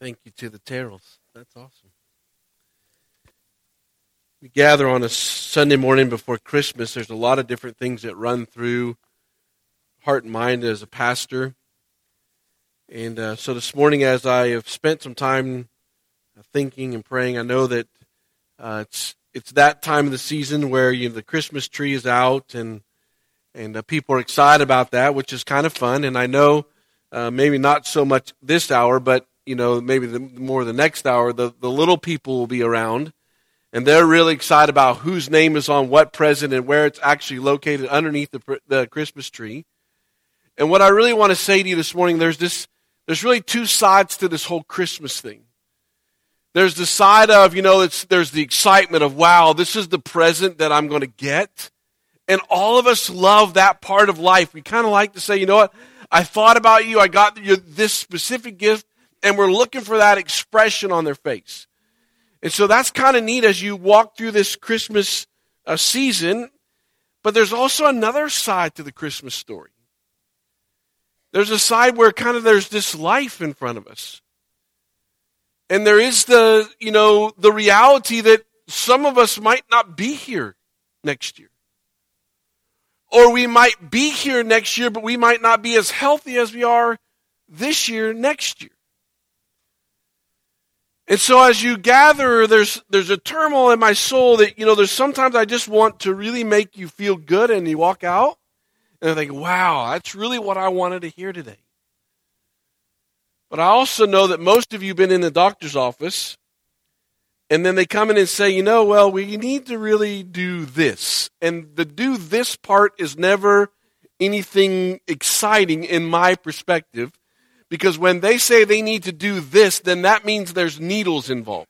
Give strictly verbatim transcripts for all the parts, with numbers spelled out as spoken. Thank you to the Terrells. That's awesome. We gather on a Sunday morning before Christmas. There's a lot of different things that run through heart and mind as a pastor. And uh, so this morning, as I have spent some time thinking and praying, I know that uh, it's it's that time of the season where you know, the Christmas tree is out, and and uh, people are excited about that, which is kind of fun. And I know uh, maybe not so much this hour, but you know maybe the, more the next hour, the, the little people will be around. And they're really excited about whose name is on what present and where it's actually located underneath the, the Christmas tree. And what I really want to say to you this morning, there's this, there's really two sides to this whole Christmas thing. There's the side of, you know, it's, there's the excitement of, wow, this is the present that I'm going to get. And all of us love that part of life. We kind of like to say, you know what, I thought about you, I got you this specific gift, and we're looking for that expression on their face. And so that's kind of neat as you walk through this Christmas uh, season. But there's also another side to the Christmas story. There's a side where kind of there's this life in front of us. And there is the, you know, the reality that some of us might not be here next year. Or we might be here next year, but we might not be as healthy as we are this year, next year. And so as you gather, there's there's a turmoil in my soul that, you know, there's sometimes I just want to really make you feel good and you walk out and I think, wow, that's really what I wanted to hear today. But I also know that most of you have been in the doctor's office and then they come in and say, you know, well, we need to really do this. And the do this part is never anything exciting in my perspective. Because when they say they need to do this, then that means there's needles involved.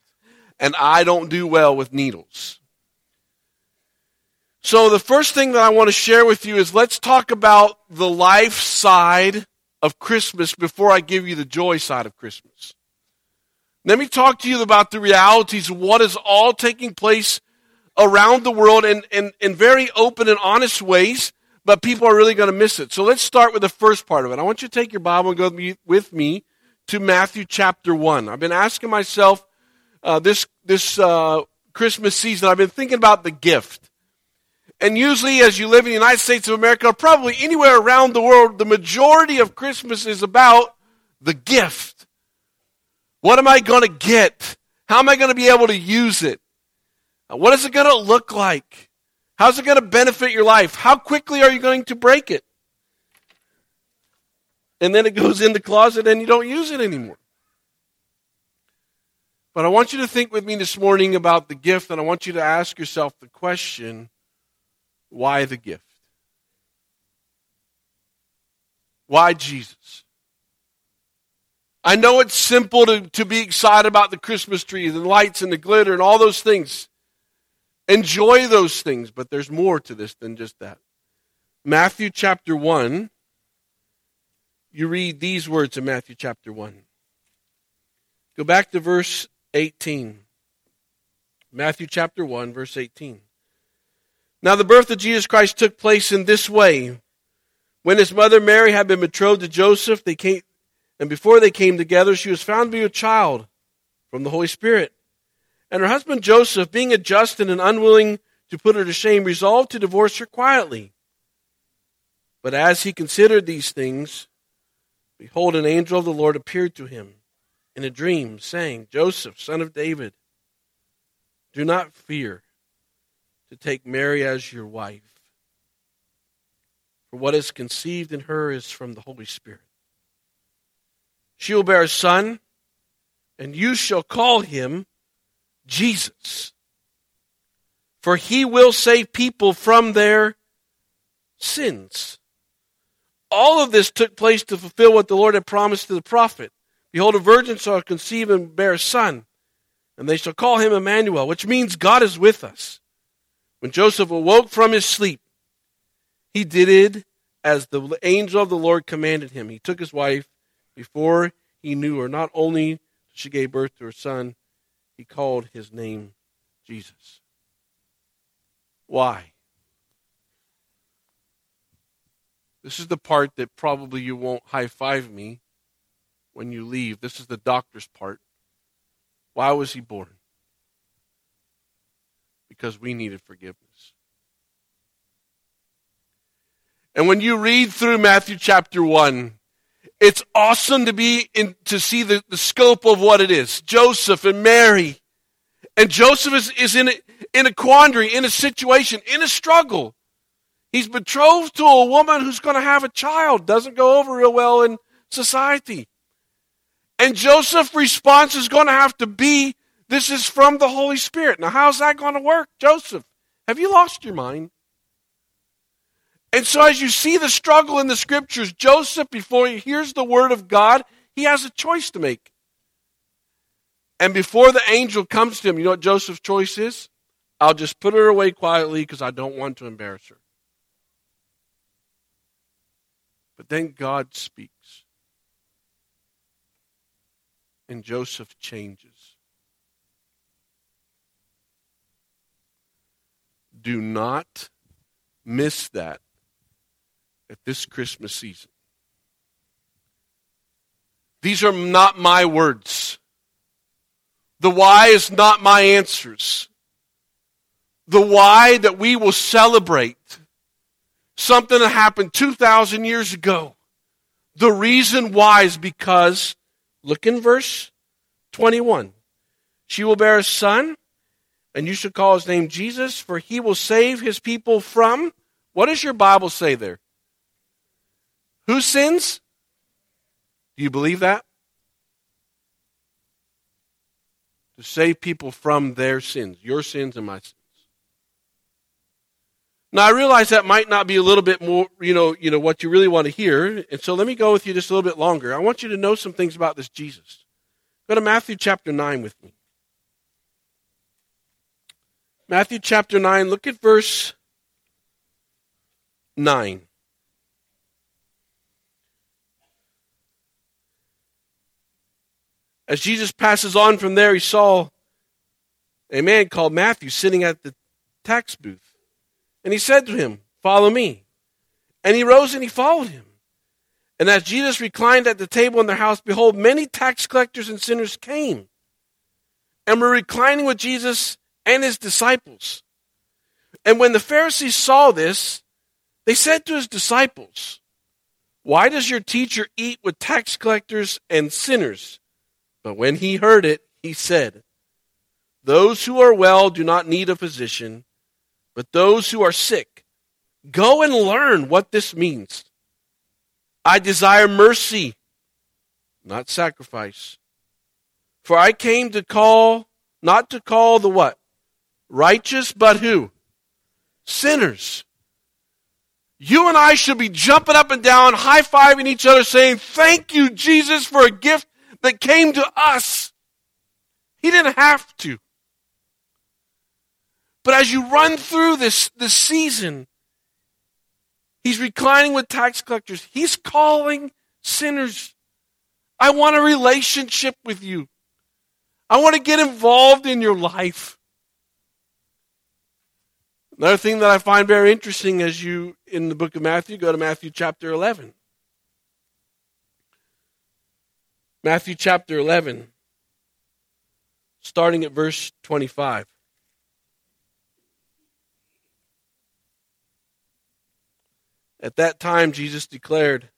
And I don't do well with needles. So the first thing that I want to share with you is let's talk about the life side of Christmas before I give you the joy side of Christmas. Let me talk to you about the realities of what is all taking place around the world in, in, in very open and honest ways. But people are really going to miss it. So let's start with the first part of it. I want you to take your Bible and go with me to Matthew chapter one. I've been asking myself uh, this this uh, Christmas season, I've been thinking about the gift. And usually as you live in the United States of America, or probably anywhere around the world, the majority of Christmas is about the gift. What am I going to get? How am I going to be able to use it? What is it going to look like? How's it going to benefit your life? How quickly are you going to break it? And then it goes in the closet and you don't use it anymore. But I want you to think with me this morning about the gift, and I want you to ask yourself the question, why the gift? Why Jesus? I know it's simple to, to be excited about the Christmas tree, the lights and the glitter and all those things. Enjoy those things, but there's more to this than just that. Matthew chapter one, you read these words in Matthew chapter one. Go back to verse eighteen. Matthew chapter one, verse eighteen. Now the birth of Jesus Christ took place in this way. When his mother Mary had been betrothed to Joseph, they came, and before they came together, she was found to be a child from the Holy Spirit. And her husband Joseph, being a just and unwilling to put her to shame, resolved to divorce her quietly. But as he considered these things, behold, an angel of the Lord appeared to him in a dream, saying, Joseph, son of David, do not fear to take Mary as your wife, for what is conceived in her is from the Holy Spirit. She will bear a son, and you shall call him Jesus, for he will save people from their sins. All of this took place to fulfill what the Lord had promised to the prophet. Behold, a virgin shall conceive and bear a son, and they shall call him Emmanuel, which means God is with us. When Joseph awoke from his sleep, he did it as the angel of the Lord commanded him. He took his wife before he knew her. Not only she gave birth to her son, he called his name Jesus. Why? This is the part that probably you won't high-five me when you leave. This is the doctor's part. Why was he born? Because we needed forgiveness. And when you read through Matthew chapter one, it's awesome to be in, to see the, the scope of what it is. Joseph and Mary. And Joseph is, is in, a, in a quandary, in a situation, in a struggle. He's betrothed to a woman who's going to have a child. Doesn't go over real well in society. And Joseph's response is going to have to be, this is from the Holy Spirit. Now, how's that going to work? Joseph, have you lost your mind? And so as you see the struggle in the Scriptures, Joseph, before he hears the Word of God, he has a choice to make. And before the angel comes to him, you know what Joseph's choice is? I'll just put her away quietly because I don't want to embarrass her. But then God speaks. And Joseph changes. Do not miss that at this Christmas season. These are not my words. The why is not my answers. The why that we will celebrate, something that happened two thousand years ago. The reason why is because, look in verse twenty-one. She will bear a son, and you shall call his name Jesus, for he will save his people from, what does your Bible say there? Whose sins? Do you believe that? To save people from their sins, your sins and my sins. Now, I realize that might not be a little bit more, you know, you know, what you really want to hear. And so let me go with you just a little bit longer. I want you to know some things about this Jesus. Go to Matthew chapter nine with me. Matthew chapter nine, look at verse nine. As Jesus passes on from there, he saw a man called Matthew sitting at the tax booth. And he said to him, "Follow me." And he rose and he followed him. And as Jesus reclined at the table in their house, behold, many tax collectors and sinners came and were reclining with Jesus and his disciples. And when the Pharisees saw this, they said to his disciples, "Why does your teacher eat with tax collectors and sinners?" But when he heard it, he said, "Those who are well do not need a physician, but those who are sick. Go and learn what this means. I desire mercy, not sacrifice. For I came to call, not to call the what? Righteous, but who? Sinners." You and I should be jumping up and down, high-fiving each other, saying, "Thank you, Jesus, for a gift that came to us." He didn't have to. But as you run through this, this season, he's reclining with tax collectors. He's calling sinners. I want a relationship with you. I want to get involved in your life. Another thing that I find very interesting as you, in the book of Matthew, go to Matthew chapter eleven. Matthew chapter eleven, starting at verse twenty-five. At that time, Jesus declared,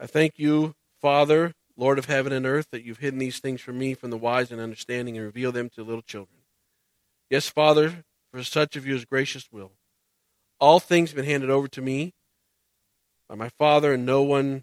"I thank you, Father, Lord of heaven and earth, that you've hidden these things from me, from the wise and understanding, and revealed them to little children. Yes, Father, for such of you is gracious will. All things have been handed over to me by my Father, and no one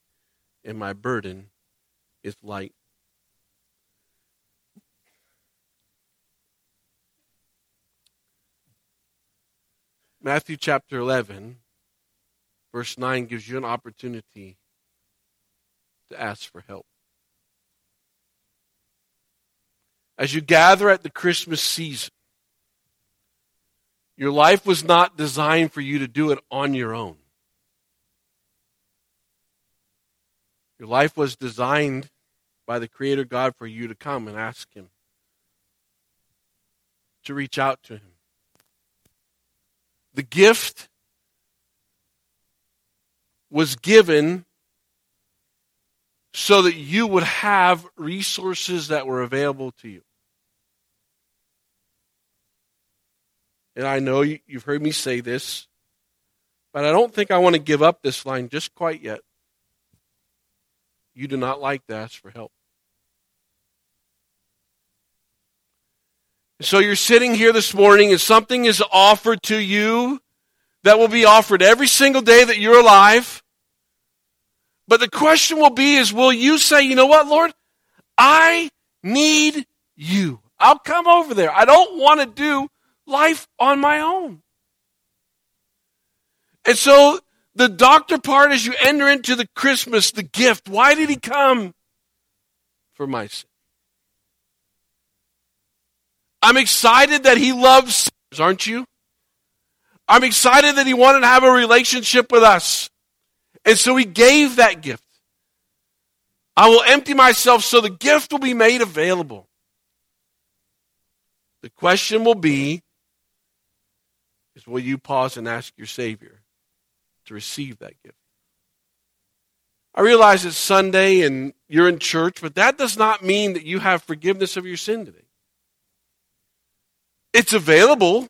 and my burden is light." Matthew chapter eleven, verse nine gives you an opportunity to ask for help. As you gather at the Christmas season, your life was not designed for you to do it on your own. Your life was designed by the Creator God for you to come and ask Him, to reach out to Him. The gift was given so that you would have resources that were available to you. And I know you've heard me say this, but I don't think I want to give up this line just quite yet. You do not like to ask for help. So you're sitting here this morning and something is offered to you that will be offered every single day that you're alive. But the question will be is, will you say, you know what, Lord? I need you. I'll come over there. I don't want to do life on my own. And so the doctor part, as you enter into the Christmas, the gift, why did He come? For my sin. I'm excited that He loves sinners, aren't you? I'm excited that He wanted to have a relationship with us. And so He gave that gift. I will empty myself so the gift will be made available. The question will be, is will you pause and ask your Savior to receive that gift? I realize it's Sunday and you're in church, but that does not mean that you have forgiveness of your sin today. It's available,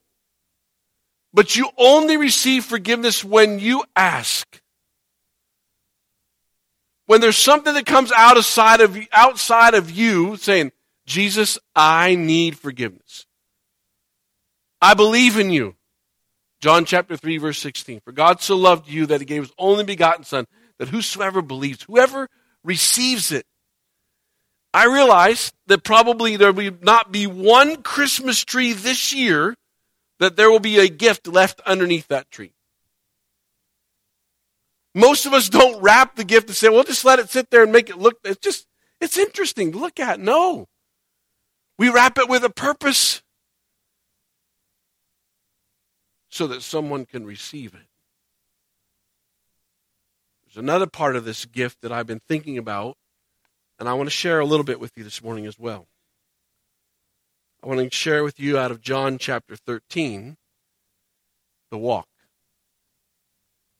but you only receive forgiveness when you ask. When there's something that comes outside of you, outside of you saying, Jesus, I need forgiveness. I believe in you. John chapter three, verse sixteen. For God so loved you that He gave His only begotten Son, that whosoever believes, whoever receives it. I realize that probably there will not be one Christmas tree this year that there will be a gift left underneath that tree. Most of us don't wrap the gift and say, well, just let it sit there and make it look, it's just, it's interesting to look at. No. We wrap it with a purpose so that someone can receive it. There's another part of this gift that I've been thinking about, and I want to share a little bit with you this morning as well. I want to share with you out of John chapter thirteen, the walk.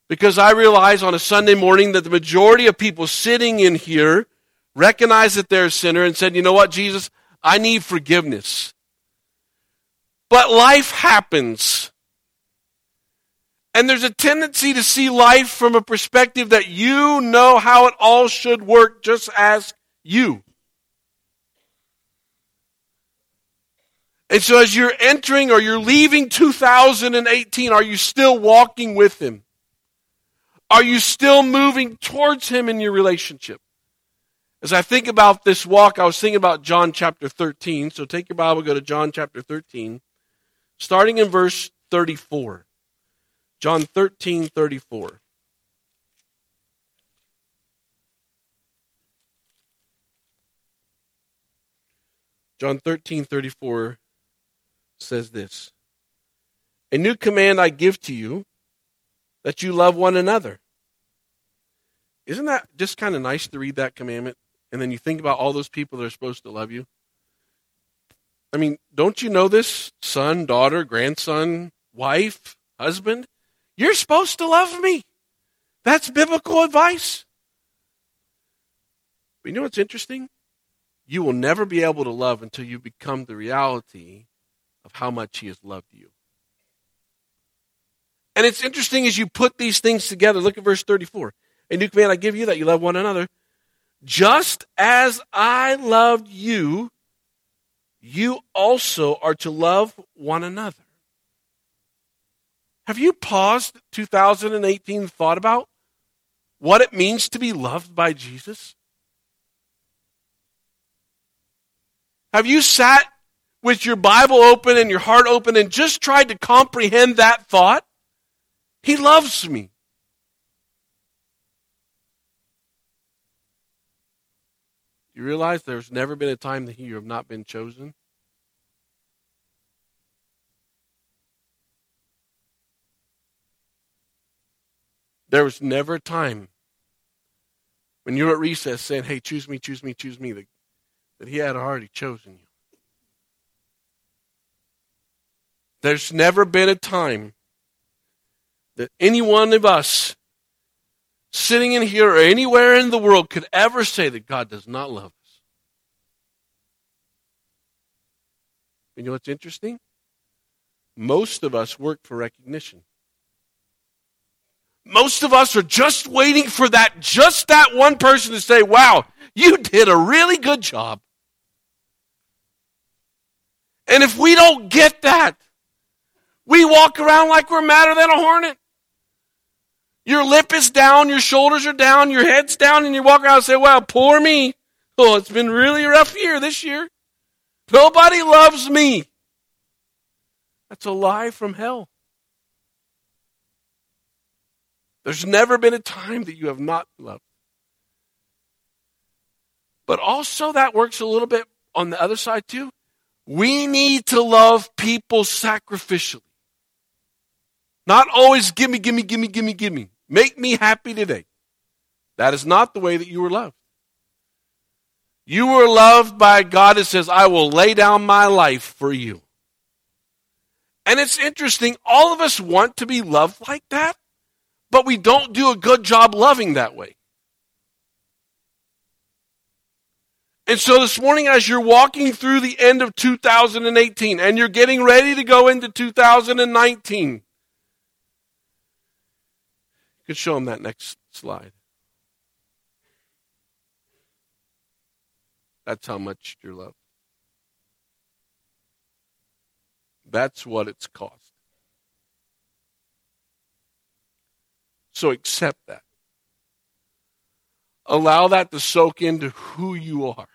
Because I realize on a Sunday morning that the majority of people sitting in here recognize that they're a sinner and said, you know what, Jesus, I need forgiveness. But life happens. And there's a tendency to see life from a perspective that you know how it all should work, just ask you. And so as you're entering or you're leaving two thousand eighteen, are you still walking with Him? Are you still moving towards Him in your relationship? As I think about this walk, I was thinking about John chapter thirteen. So take your Bible, go to John chapter thirteen, starting in verse thirty-four. John thirteen, thirty-four. John thirteen, thirty-four says this. A new command I give to you, that you love one another. Isn't that just kind of nice to read that commandment? And then you think about all those people that are supposed to love you. I mean, don't you know this? Son, daughter, grandson, wife, husband. You're supposed to love me. That's biblical advice. But you know what's interesting? You will never be able to love until you become the reality of how much He has loved you. And it's interesting as you put these things together. Look at verse thirty-four. A new command I give you, that you love one another. Just as I loved you, you also are to love one another. Have you paused two thousand eighteen and thought about what it means to be loved by Jesus? Have you sat with your Bible open and your heart open and just tried to comprehend that thought? He loves me. You realize there's never been a time that you have not been chosen? There was never a time when you were at recess saying, hey, choose me, choose me, choose me, that, that he had already chosen you. There's never been a time that any one of us sitting in here or anywhere in the world could ever say that God does not love us. You know what's interesting? Most of us work for recognition. Most of us are just waiting for that, just that one person to say, wow, you did a really good job. And if we don't get that, we walk around like we're madder than a hornet. Your lip is down, your shoulders are down, your head's down, and you walk around and say, wow, poor me. Oh, it's been really rough year this year. Nobody loves me. That's a lie from hell. There's never been a time that you have not loved. But also that works a little bit on the other side too. We need to love people sacrificially. Not always gimme, gimme, gimme, gimme, gimme. Make me happy today. That is not the way that you were loved. You were loved by God that says, I will lay down my life for you. And it's interesting, all of us want to be loved like that, but we don't do a good job loving that way. And so this morning, as you're walking through the end of two thousand eighteen, and you're getting ready to go into two thousand nineteen, you could show them that next slide. That's how much you're loved. That's what it's cost. So accept that. Allow that to soak into who you are.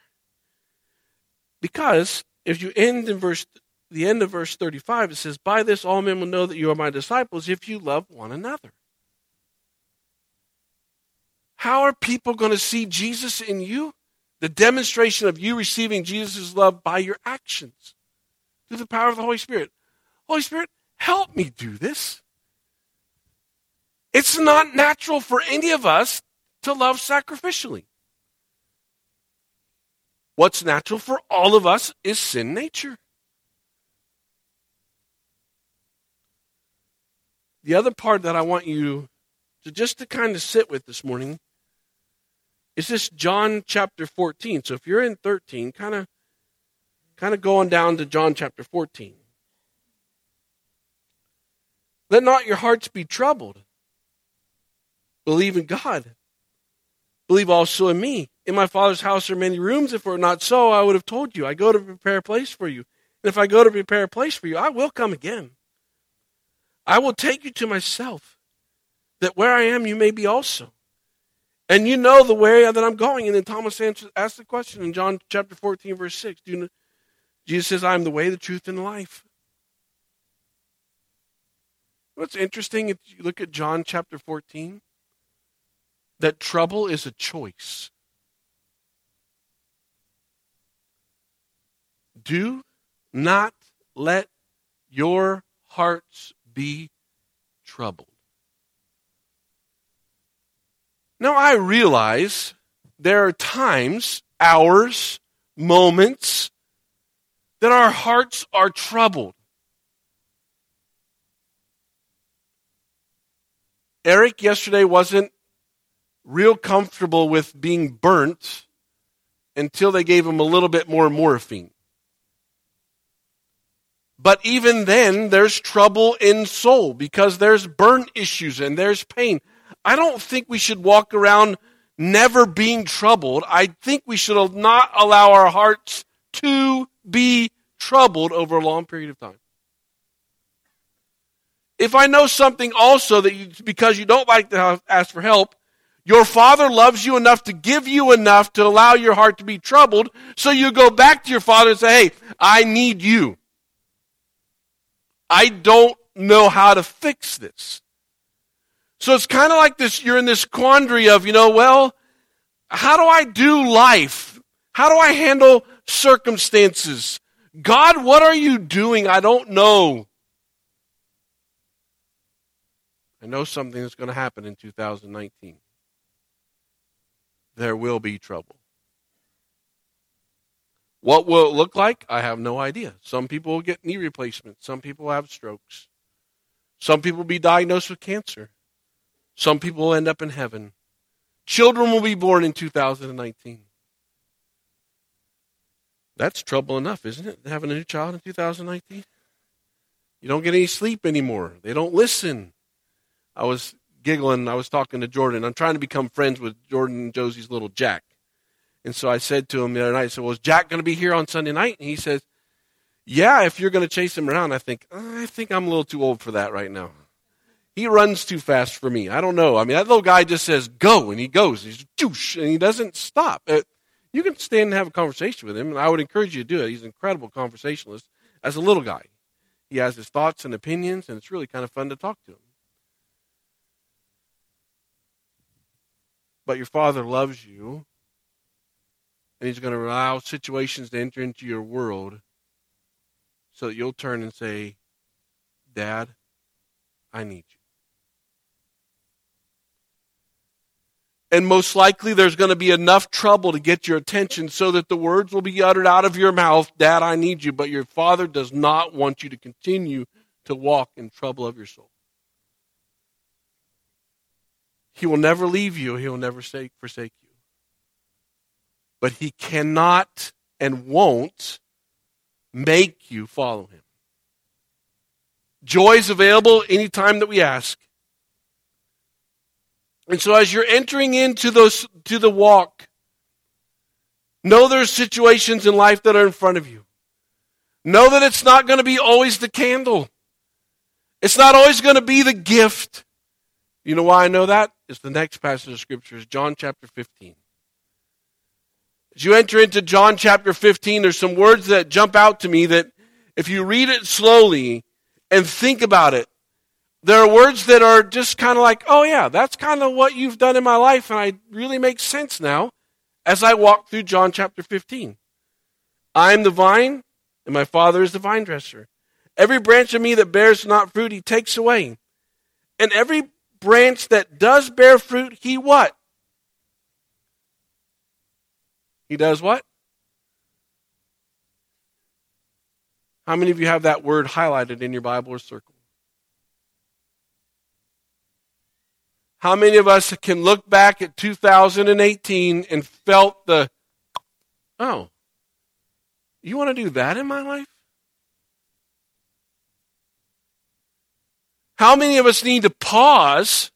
Because if you end in verse, the end of verse thirty-five, it says, by this all men will know that you are my disciples if you love one another. How are people going to see Jesus in you? The demonstration of you receiving Jesus' love by your actions through the power of the Holy Spirit. Holy Spirit, help me do this. It's not natural for any of us to love sacrificially. What's natural for all of us is sin nature. The other part that I want you to just to kind of sit with this morning is this John chapter fourteen. So if you're in thirteen, kind of, kind of going down to John chapter fourteen. Let not your hearts be troubled. Believe in God. Believe also in me. In my Father's house are many rooms. If it were not so, I would have told you. I go to prepare a place for you. And if I go to prepare a place for you, I will come again. I will take you to myself, that where I am you may be also. And you know the way that I'm going. And then Thomas asked the question in John chapter fourteen, verse six. Do you know? Jesus says, I am the way, the truth, and the life. What's interesting, if you look at John chapter fourteen, that trouble is a choice. Do not let your hearts be troubled. Now, I realize there are times, hours, moments that our hearts are troubled. Eric yesterday wasn't real comfortable with being burnt until they gave him a little bit more morphine. But even then, there's trouble in soul because there's burn issues and there's pain. I don't think we should walk around never being troubled. I think we should not allow our hearts to be troubled over a long period of time. If I know something also that you, because you don't like to ask for help, your Father loves you enough to give you enough to allow your heart to be troubled, so you go back to your Father and say, hey, I need you. I don't know how to fix this. So it's kind of like this, you're in this quandary of, you know, well, how do I do life? How do I handle circumstances? God, what are you doing? I don't know. I know something that's going to happen in two thousand nineteen. There will be trouble. What will it look like? I have no idea. Some people will get knee replacements. Some people have strokes. Some people will be diagnosed with cancer. Some people will end up in heaven. Children will be born in two thousand nineteen. That's trouble enough, isn't it? Having a new child in two thousand nineteen? You don't get any sleep anymore. They don't listen. I was giggling. I was talking to Jordan. I'm trying to become friends with Jordan and Josie's little Jack. And so I said to him the other night, I said, well, is Jack going to be here on Sunday night? And he says, yeah, if you're going to chase him around. I think, oh, I think I'm a little too old for that right now. He runs too fast for me. I don't know. I mean, that little guy just says, go, and he goes. He's douche, and he doesn't stop. You can stand and have a conversation with him, and I would encourage you to do it. He's an incredible conversationalist as a little guy. He has his thoughts and opinions, and it's really kind of fun to talk to him. But your Father loves you, and He's going to allow situations to enter into your world so that you'll turn and say, Dad, I need you. And most likely there's going to be enough trouble to get your attention so that the words will be uttered out of your mouth, Dad, I need you. But your Father does not want you to continue to walk in trouble of your soul. He will never leave you. He will never forsake you. But He cannot and won't make you follow Him. Joy is available anytime that we ask. And so as you're entering into those to the walk, know there's situations in life that are in front of you. Know that it's not going to be always the candle. It's not always going to be the gift. You know why I know that? It's the next passage of Scripture, is John chapter fifteen. As you enter into John chapter fifteen, there's some words that jump out to me that if you read it slowly and think about it, there are words that are just kind of like, oh yeah, that's kind of what you've done in my life, and it really makes sense now as I walk through John chapter fifteen. I am the vine, and my Father is the vine dresser. Every branch of me that bears not fruit, He takes away. And every branch that does bear fruit, He what? He does what? How many of you have that word highlighted in your Bible or circled? How many of us can look back at two thousand eighteen and felt the, oh, you want to do that in my life? How many of us need to pause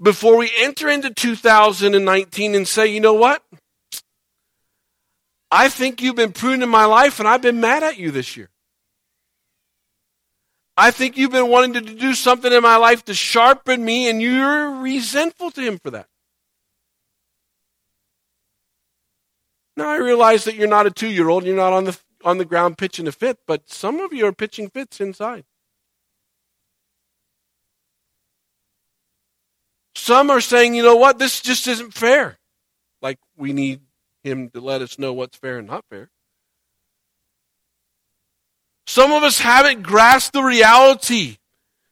before we enter into two thousand nineteen and say, you know what? I think you've been pruned in my life, and I've been mad at you this year. I think you've been wanting to do something in my life to sharpen me, and you're resentful to Him for that. Now, I realize that you're not a two-year-old. You're not on the on the ground pitching a fit, but some of you are pitching fits inside. Some are saying, you know what, this just isn't fair. Like, we need Him to let us know what's fair and not fair. Some of us haven't grasped the reality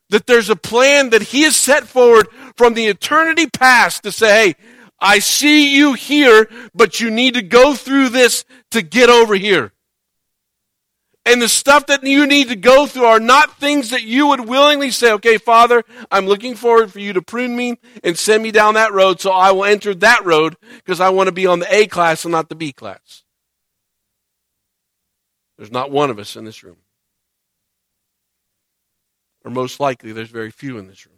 that there's a plan that He has set forward from the eternity past to say, hey, I see you here, but you need to go through this to get over here. And the stuff that you need to go through are not things that you would willingly say, okay, Father, I'm looking forward for you to prune me and send me down that road, so I will enter that road because I want to be on the A class and not the B class. There's not one of us in this room. Or most likely, there's very few in this room.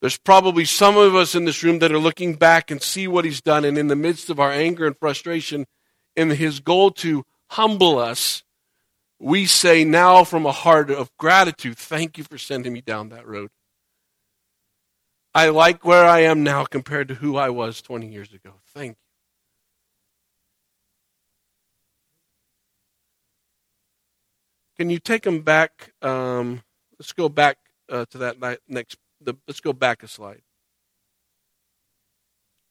There's probably some of us in this room that are looking back and see what He's done, and in the midst of our anger and frustration, in His goal to humble us, we say now from a heart of gratitude, thank you for sending me down that road. I like where I am now compared to who I was twenty years ago. Thank you. Can you take them back? Um, let's go back uh, to that next. The, let's go back a slide.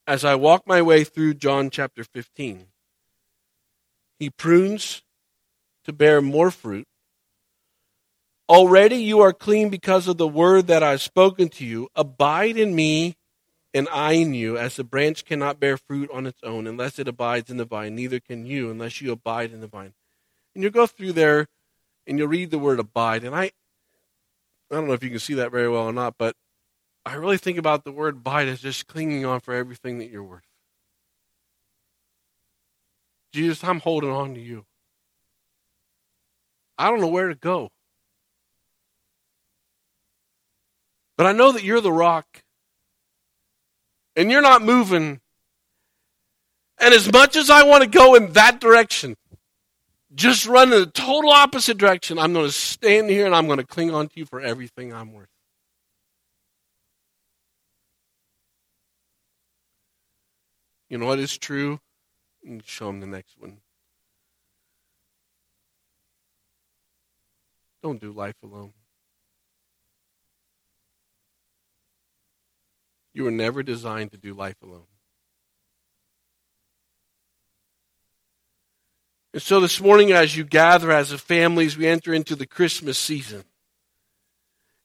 as I walk my way through John chapter fifteen. He prunes to bear more fruit. Already you are clean because of the word that I've spoken to you. Abide in me and I in you, as the branch cannot bear fruit on its own unless it abides in the vine, neither can you unless you abide in the vine. And you'll go through there and you'll read the word abide. And I, I don't know if you can see that very well or not, but I really think about the word abide as just clinging on for everything that you're worth. Jesus, I'm holding on to you. I don't know where to go. But I know that you're the rock. And you're not moving. And as much as I want to go in that direction, just run in the total opposite direction, I'm going to stand here and I'm going to cling on to you for everything I'm worth. You know what is true? And show him the next one. Don't do life alone. You were never designed to do life alone. And so this morning, as you gather as a family, as we enter into the Christmas season,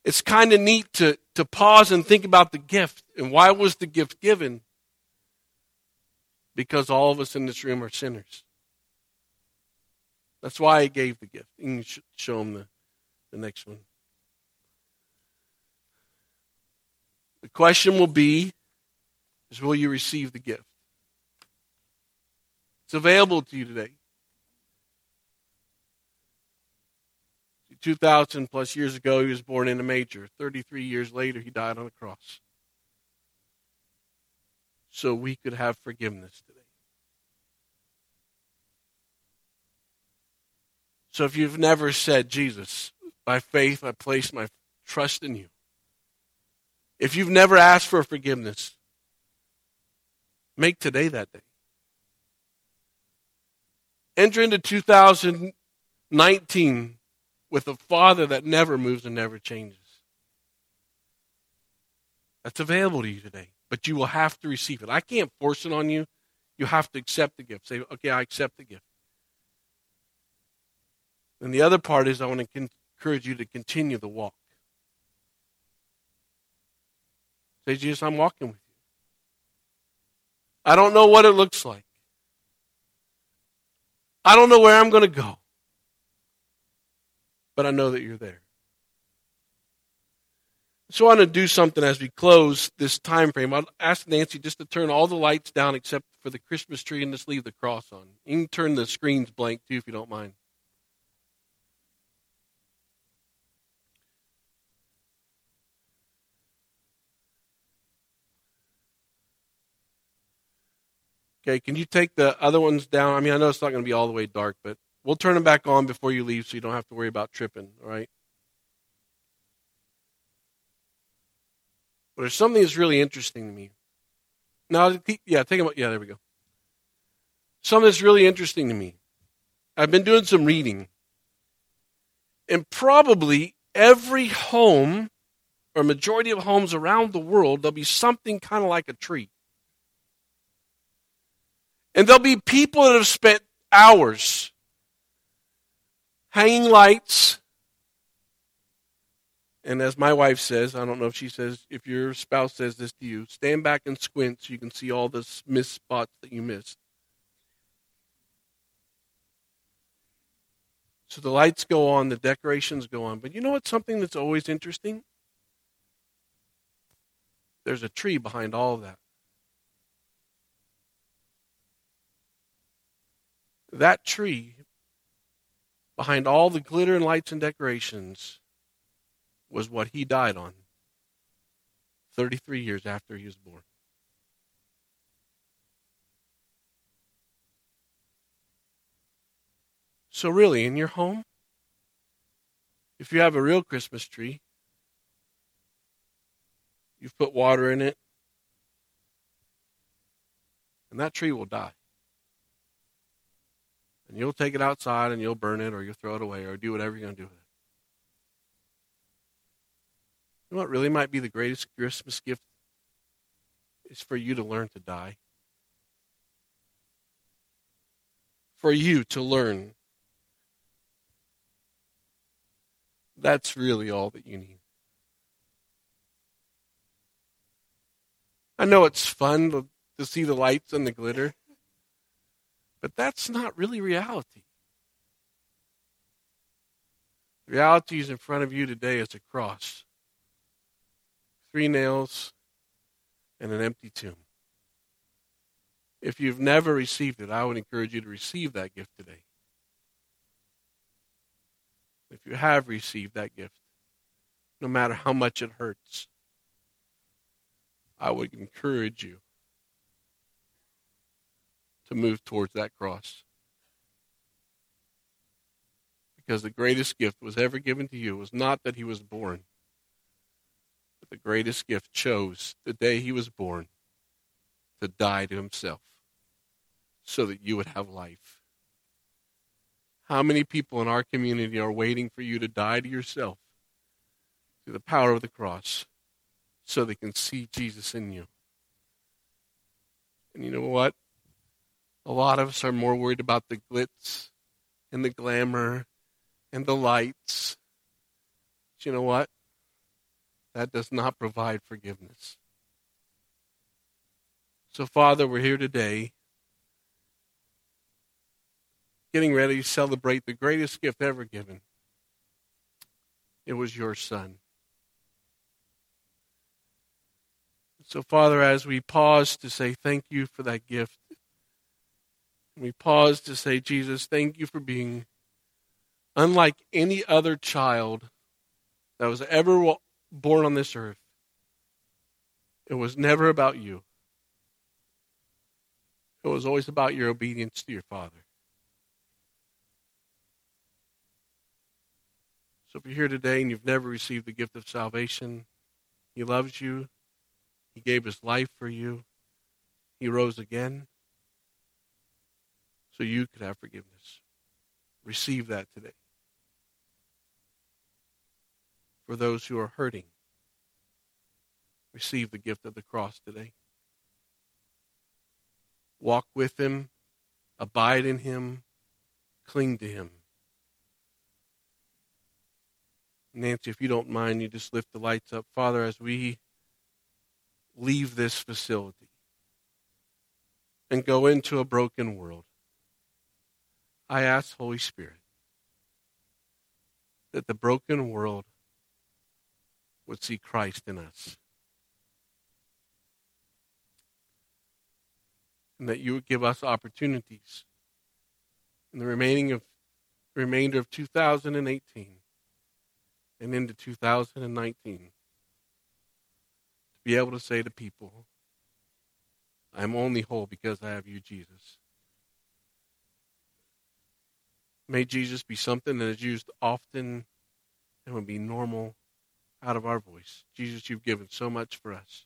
it's kind of neat to, to pause and think about the gift. And why was the gift given? Because all of us in this room are sinners. That's why he gave the gift. You can show him the, the next one. The question will be, is will you receive the gift? It's available to you today. two thousand plus years ago, he was born in a manger. thirty-three years later, he died on a cross. So we could have forgiveness today. So if you've never said, Jesus, by faith, I place my trust in you. If you've never asked for forgiveness, make today that day. Enter into two thousand nineteen with a Father that never moves and never changes. That's available to you today, but you will have to receive it. I can't force it on you. You have to accept the gift. Say, okay, I accept the gift. And the other part is I want to encourage you to continue the walk. Say, Jesus, I'm walking with you. I don't know what it looks like. I don't know where I'm going to go. But I know that you're there. So I want to do something as we close this time frame. I'll ask Nancy just to turn all the lights down except for the Christmas tree and just leave the cross on. You can turn the screens blank too if you don't mind. Okay, can you take the other ones down? I mean, I know it's not going to be all the way dark, but we'll turn them back on before you leave so you don't have to worry about tripping, all right? But there's something that's really interesting to me. Now, yeah, take them, yeah, there we go. Something that's really interesting to me. I've been doing some reading. And probably every home, or majority of homes around the world, there'll be something kind of like a tree. And there'll be people that have spent hours hanging lights. And as my wife says, I don't know if she says, if your spouse says this to you, stand back and squint so you can see all the missed spots that you missed. So the lights go on, the decorations go on. But you know what's something that's always interesting? There's a tree behind all of that. That tree, behind all the glitter and lights and decorations, was what he died on thirty-three years after he was born. So really, in your home, if you have a real Christmas tree, you've put water in it, and that tree will die. And you'll take it outside and you'll burn it or you'll throw it away or do whatever you're going to do with it. You know what really might be the greatest Christmas gift is for you to learn to die. For you to learn. That's really all that you need. I know it's fun to, to see the lights and the glitter, but that's not really reality. The reality is in front of you today is a cross. Three nails and an empty tomb. If you've never received it, I would encourage you to receive that gift today. If you have received that gift, no matter how much it hurts, I would encourage you to move towards that cross. Because the greatest gift was ever given to you was not that he was born, but the greatest gift chose the day he was born to die to himself so that you would have life. How many people in our community are waiting for you to die to yourself through the power of the cross so they can see Jesus in you? And you know what? A lot of us are more worried about the glitz and the glamour and the lights. But you know what? That does not provide forgiveness. So, Father, we're here today getting ready to celebrate the greatest gift ever given. It was your Son. So, Father, as we pause to say thank you for that gift, we pause to say, Jesus, thank you for being unlike any other child that was ever born on this earth. It was never about you. It was always about your obedience to your Father. So if you're here today and you've never received the gift of salvation, he loves you, he gave his life for you, he rose again, so you could have forgiveness. Receive that today. For those who are hurting, receive the gift of the cross today. Walk with him, abide in him, cling to him. Nancy, if you don't mind, you just lift the lights up. Father, as we leave this facility and go into a broken world, I ask, Holy Spirit, that the broken world would see Christ in us, and that you would give us opportunities in the remaining of remainder of two thousand eighteen and into two thousand nineteen to be able to say to people, I'm only whole because I have you, Jesus. May Jesus be something that is used often and would be normal out of our voice. Jesus, you've given so much for us.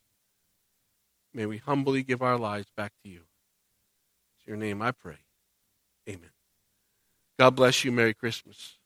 May we humbly give our lives back to you. It's your name I pray. Amen. God bless you. Merry Christmas.